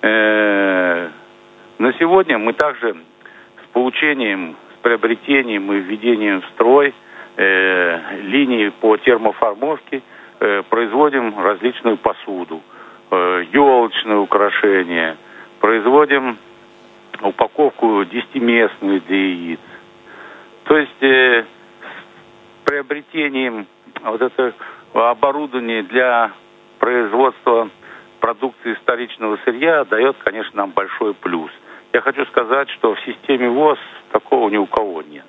На сегодня мы также с получением, с приобретением и введением в строй линии по термоформовке производим различную посуду, елочные украшения, производим упаковку 10-местную для яиц. То есть с приобретением вот этого оборудования для производства продукции вторичного сырья дает, конечно, нам большой плюс. Я хочу сказать, что в системе ВОЗ такого ни у кого нет.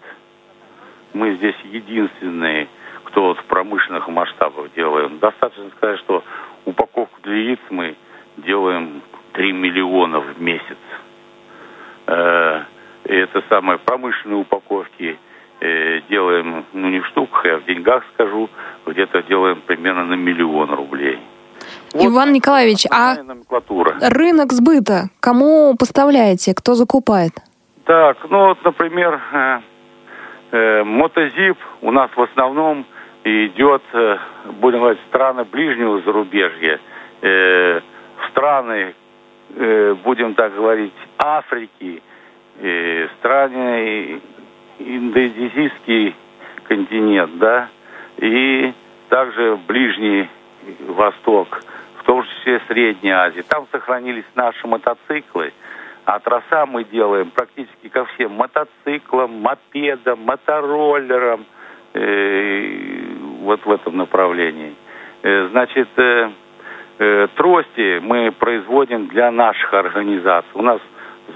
Мы здесь единственные, кто вот в промышленных масштабах делаем. Достаточно сказать, что упаковку для яиц мы делаем 3 миллиона в месяц. Это самое, промышленные упаковки делаем, ну не в штуках, я в деньгах скажу, где-то делаем примерно на 1 миллион рублей. Вот. Иван Николаевич, а рынок сбыта, кому поставляете, кто закупает? Так, ну вот, например, мотозип у нас в основном идет, будем говорить, страны ближнего зарубежья, в страны, будем так говорить, Африки, страны индонезийский континент, да, и также Ближний Восток, в том числе Средняя Азия. Там сохранились наши мотоциклы, а троса мы делаем практически ко всем мотоциклам, мопедам, мотороллерам, вот в этом направлении. Значит, трости мы производим для наших организаций. У нас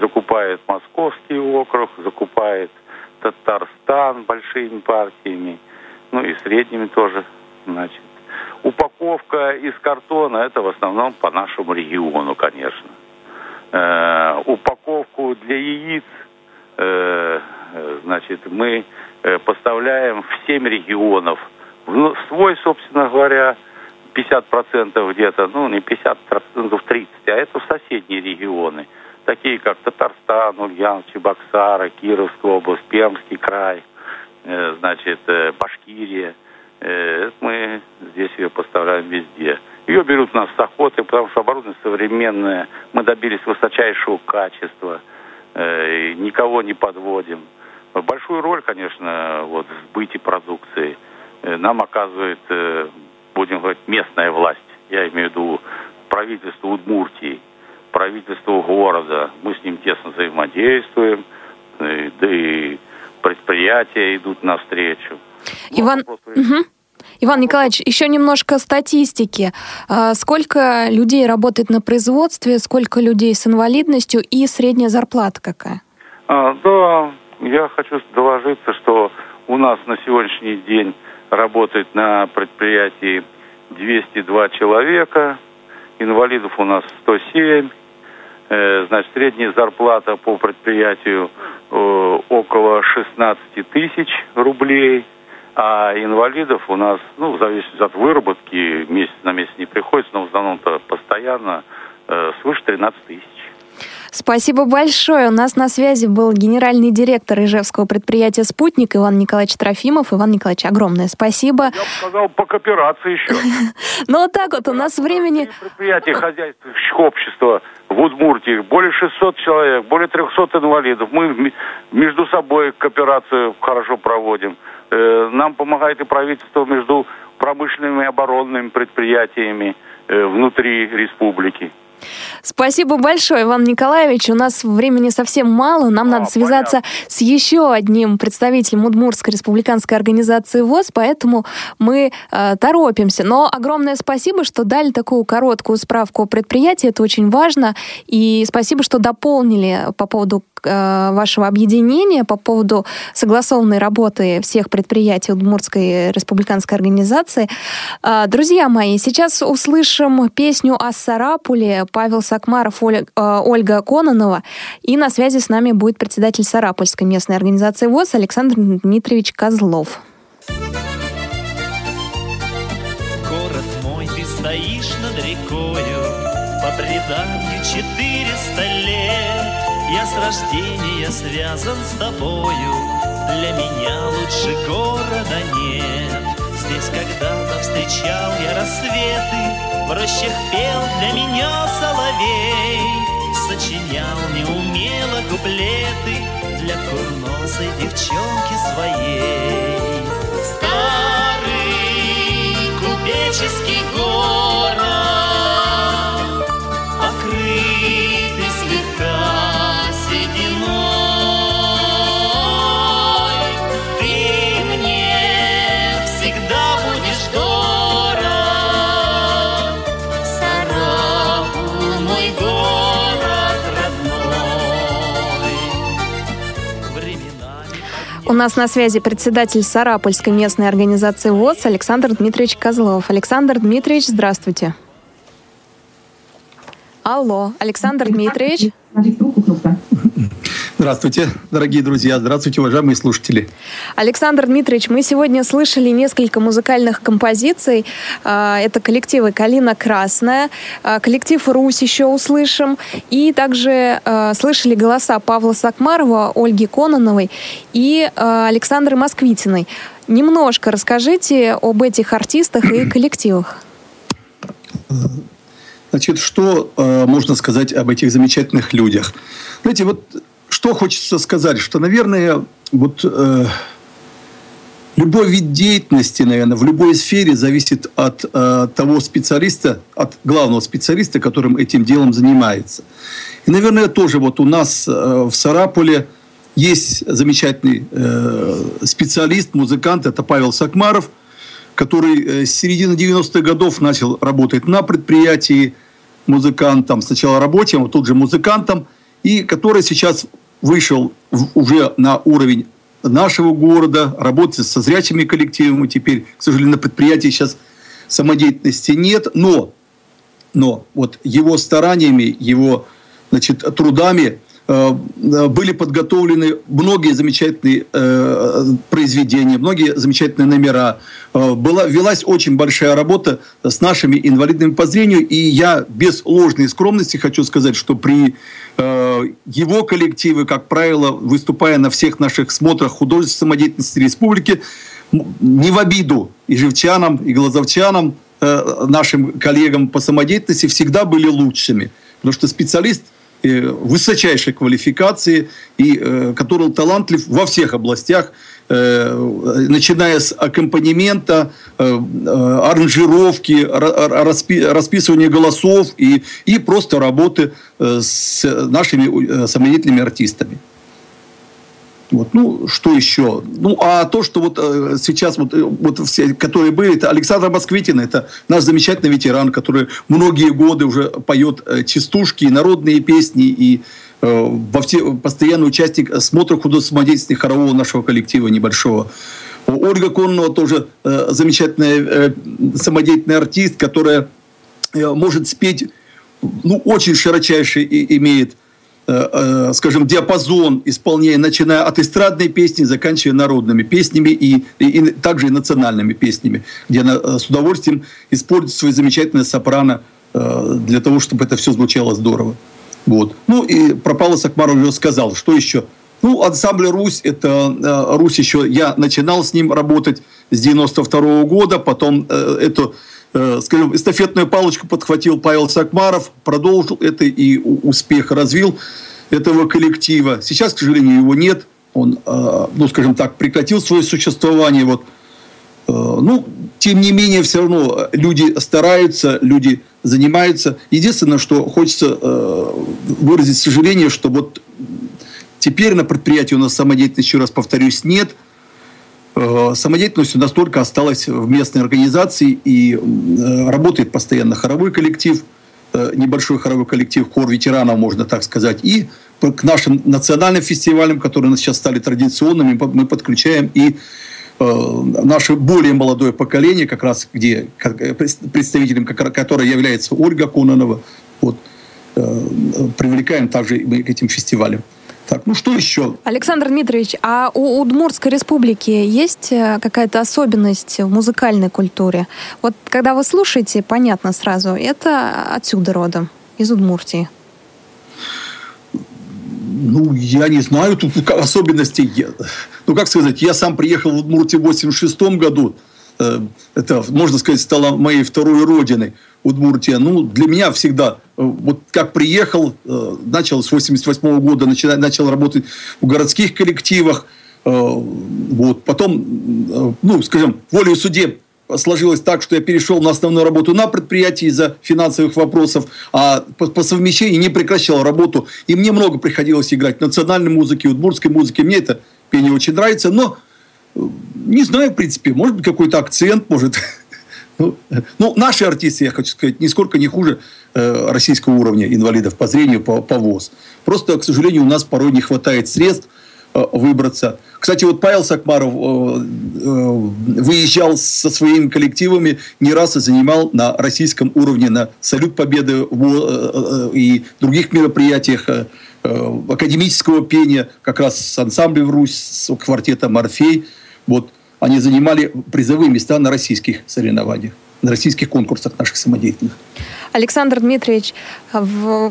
закупает Московский округ, закупает Татарстан большими партиями, ну и средними тоже. Значит, упаковка из картона, это в основном по нашему региону, конечно. Упаковку для яиц, значит, мы поставляем в 7 регионов. В свой, собственно говоря, 50% где-то, ну не 50%, 30%, а это в соседние регионы. Такие как Татарстан, Ульяновск, Чебоксары, Кировская область, Пермский край, значит, Башкирия. Мы здесь ее поставляем везде. Ее берут у нас с охоты, потому что оборудование современное. Мы добились высочайшего качества. Никого не подводим. Большую роль, конечно, вот, в сбыте продукции нам оказывает, будем говорить, местная власть. Я имею в виду правительство Удмуртии, правительство города. Мы с ним тесно взаимодействуем. Да и предприятия идут навстречу. Иван Николаевич, еще немножко статистики. Сколько людей работает на производстве, сколько людей с инвалидностью и средняя зарплата какая? Да, я хочу доложиться, что у нас на сегодняшний день работает на предприятии 202 человека, инвалидов у нас 107, значит, средняя зарплата по предприятию около 16 тысяч рублей. А инвалидов у нас, ну, в зависимости от выработки, месяц на месяц не приходится, но в основном-то постоянно свыше 13 тысяч. Спасибо большое. У нас на связи был генеральный директор ижевского предприятия «Спутник» Иван Николаевич Трофимов. Иван Николаевич, огромное спасибо. Я бы сказал, по кооперации еще. Ну, вот так вот у нас времени... Предприятия хозяйственных общества в Удмуртии более 600 человек, более 300 инвалидов. Мы между собой кооперацию хорошо проводим. Нам помогает и правительство между промышленными и оборонными предприятиями внутри республики. Спасибо большое, Иван Николаевич. У нас времени совсем мало. Нам надо связаться с еще одним представителем Удмуртской республиканской организации ВОЗ, поэтому мы торопимся. Но огромное спасибо, что дали такую короткую справку о предприятии. Это очень важно. И спасибо, что дополнили по поводу вашего объединения, по поводу согласованной работы всех предприятий Удмуртской республиканской организации. Друзья мои, сейчас услышим песню о Сарапуле. Павел Сакмаров, Ольга Кононова. И на связи с нами будет председатель Сарапульской местной организации ВОС Александр Дмитриевич Козлов. Город мой, ты стоишь над рекою, по преданию 400 лет. Я с рождения связан с тобою, для меня лучше города нет. Здесь когда-то встречал я рассветы, в рощах пел для меня соловей, сочинял неумело куплеты для курносой девчонки своей. Старый купеческий город, покрытый слегка сединой. У нас на связи председатель Сарапульской местной организации ВОС Александр Дмитриевич Козлов. Александр Дмитриевич, здравствуйте. Алло, Александр Дмитриевич. Здравствуйте, дорогие друзья, здравствуйте, уважаемые слушатели. Александр Дмитриевич, мы сегодня слышали несколько музыкальных композиций. Это коллективы «Калина Красная», коллектив «Русь» еще услышим. И также слышали голоса Павла Сакмарова, Ольги Кононовой и Александры Москвитиной. Немножко расскажите об этих артистах и коллективах. Значит, что можно сказать об этих замечательных людях? Знаете, вот что хочется сказать, что, наверное, вот любой вид деятельности, наверное, в любой сфере зависит от того специалиста, от главного специалиста, которым этим делом занимается. И, наверное, тоже вот у нас в Сарапуле есть замечательный специалист, музыкант, это Павел Сакмаров, который с середины 90-х годов начал работать на предприятии музыкантом, сначала рабочим, а тут же музыкантом, и который сейчас вышел уже на уровень нашего города, работает со зрячими коллективами теперь. К сожалению, на предприятии сейчас самодеятельности нет, но вот его стараниями, его трудами были подготовлены многие замечательные произведения, многие замечательные номера. Велась очень большая работа с нашими инвалидами по зрению, и я без ложной скромности хочу сказать, что при его коллективе, как правило, выступая на всех наших смотрах художественной самодеятельности республики, не в обиду ижевчанам и глазовчанам, нашим коллегам по самодеятельности, всегда были лучшими, потому что специалист высочайшей квалификации, и который талантлив во всех областях, начиная с аккомпанемента, аранжировки, расписывания голосов и просто работы с нашими самодеятельными артистами. Вот, что еще? А то, что сейчас все, которые были, это Александра Москвитина, это наш замечательный ветеран, который многие годы уже поет частушки, народные песни, и постоянный участник смотра художественного самодеятельности хорового нашего коллектива небольшого. Ольга Кононова тоже замечательная самодеятельный артист, которая может спеть, очень широчайший имеет, скажем, диапазон, исполняя, начиная от эстрадной песни, заканчивая народными песнями и также и национальными песнями, где она с удовольствием использует свое замечательное сопрано для того, чтобы это все звучало здорово. Вот. И про Павла Сакмарова уже сказал. Что еще? Ансамбль «Русь», это «Русь» еще, я начинал с ним работать с 92 года, потом эту, скажем, эстафетную палочку подхватил Павел Сакмаров, продолжил это и успех развил этого коллектива. Сейчас, к сожалению, его нет. Он, прекратил свое существование. Тем не менее, все равно люди стараются, люди занимаются. Единственное, что хочется выразить сожаление, что теперь на предприятии у нас самодеятельности, еще раз повторюсь, нет. Самодеятельность настолько осталась в местной организации, и работает постоянно хоровой коллектив, небольшой хоровой коллектив, хор ветеранов, можно так сказать. И к нашим национальным фестивалям, которые сейчас стали традиционными, мы подключаем и наше более молодое поколение, как раз где представителем которой является Ольга Кононова. Привлекаем также мы к этим фестивалям. Так, что еще? Александр Дмитриевич, а у Удмуртской Республики есть какая-то особенность в музыкальной культуре? Когда вы слушаете, понятно сразу, это отсюда родом, из Удмуртии. Я не знаю, тут особенностей. Я сам приехал в Удмуртию в 1986 году. Это, можно сказать, стало моей второй родиной Удмуртия. Для меня всегда, как приехал, начал с 1988 года, начал работать в городских коллективах. Потом, волею судеб сложилось так, что я перешел на основную работу на предприятии из-за финансовых вопросов, а по совмещению не прекращал работу. И мне много приходилось играть в национальной музыке, удмуртской музыке. Мне это пение очень нравится, но не знаю, в принципе, может быть, какой-то акцент, может. Наши артисты, я хочу сказать, нисколько не хуже российского уровня инвалидов по зрению, по ВОЗ. Просто, к сожалению, у нас порой не хватает средств выбраться. Кстати, Павел Сакмаров выезжал со своими коллективами не раз и занимал на российском уровне, на «Салют Победы» и других мероприятиях академического пения, как раз с ансамблем «Русь», с квартетом «Морфей». Они занимали призовые места на российских соревнованиях, на российских конкурсах наших самодеятельных. Александр Дмитриевич,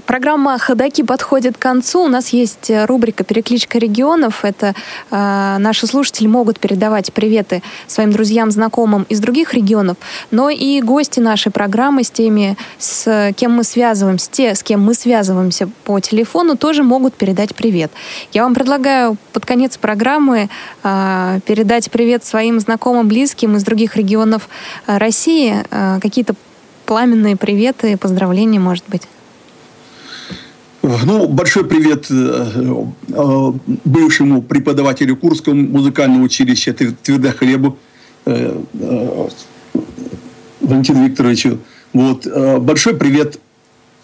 программа «Ходоки» подходит к концу. У нас есть рубрика «Перекличка регионов». Это наши слушатели могут передавать приветы своим друзьям, знакомым из других регионов, но и гости нашей программы те, с кем мы связываемся по телефону, тоже могут передать привет. Я вам предлагаю под конец программы передать привет своим знакомым, близким из других регионов России, какие-то пламенные приветы и поздравления, может быть. Большой привет бывшему преподавателю Курского музыкального училища Твердохлебу Валентину Викторовичу. Вот. Большой привет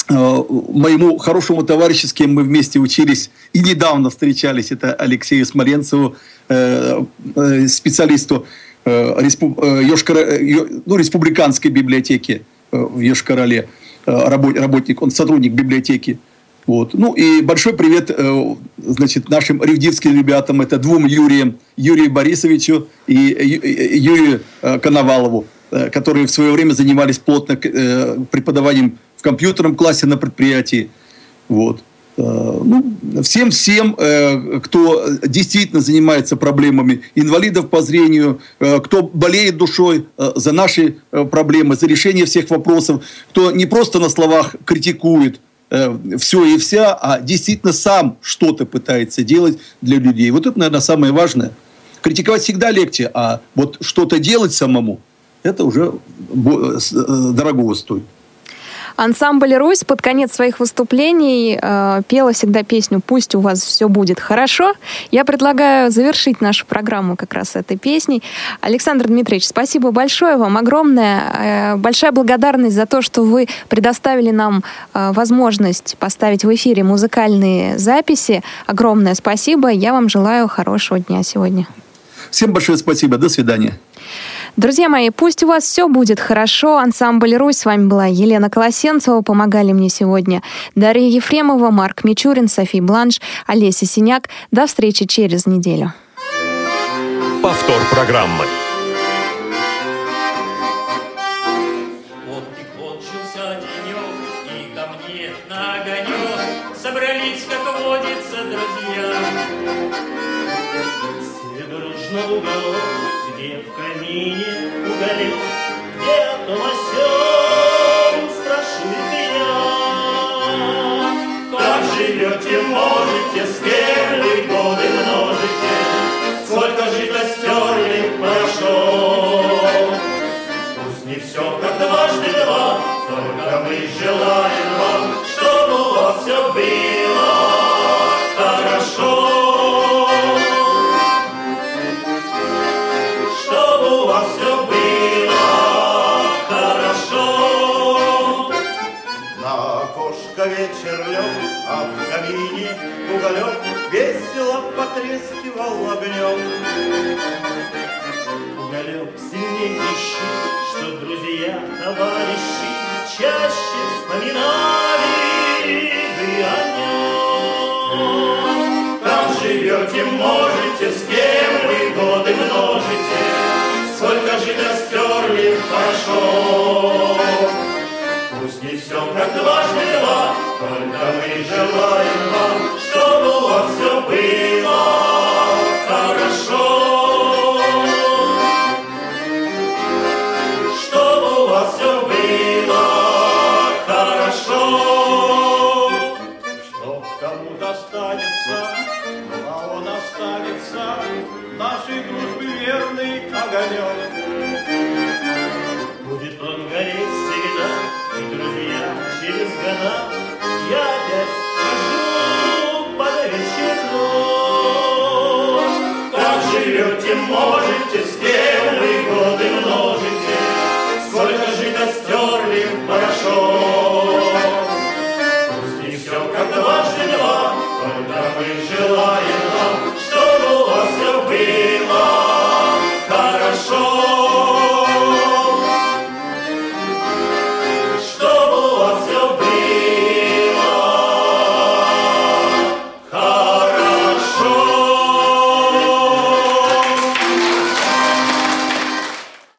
моему хорошему товарищу, с кем мы вместе учились и недавно встречались, это Алексею Смоленцеву, специалисту республиканской библиотеки в Йошкар-Оле, работник, он сотрудник библиотеки. Вот. Ну и большой привет, значит, нашим ревдивским ребятам, это двум Юриям, Юрию Борисовичу и Юрию Коновалову, которые в свое время занимались плотно преподаванием в компьютерном классе на предприятии. Вот. Ну, всем-всем, кто действительно занимается проблемами инвалидов по зрению, кто болеет душой за наши проблемы, за решение всех вопросов, кто не просто на словах критикует все и вся, а действительно сам что-то пытается делать для людей. Вот это, наверное, самое важное. Критиковать всегда легче, а вот что-то делать самому, это уже дорогого стоит. Ансамбль «Русь» под конец своих выступлений пела всегда песню «Пусть у вас все будет хорошо». Я предлагаю завершить нашу программу как раз этой песней. Александр Дмитриевич, спасибо большое вам, огромное. Большая благодарность за то, что вы предоставили нам возможность поставить в эфире музыкальные записи. Огромное спасибо. Я вам желаю хорошего дня сегодня. Всем большое спасибо. До свидания. Друзья мои, пусть у вас все будет хорошо. Ансамбль «Русь». С вами была Елена Колосенцева. Помогали мне сегодня Дарья Ефремова, Марк Мичурин, София Бланш, Олеся Синяк. До встречи через неделю. Повтор программы. Можете скелли годы множите, сколько жито стерли порошок. Пусть не все как дважды два, только мы желаем вам, чтобы у вас все было хорошо. Чтобы у вас все было хорошо. На окошко вечер лег, а в камине уголек весело потрескивал огнем. Уголек сильнее ищи, что друзья, товарищи чаще вспоминали вы о нем. Как живете, можете, с кем вы годы множите, сколько же достерли хорошо. Пусть не все как дважды два, только мы желаем вам, чтобы у вас все было хорошо.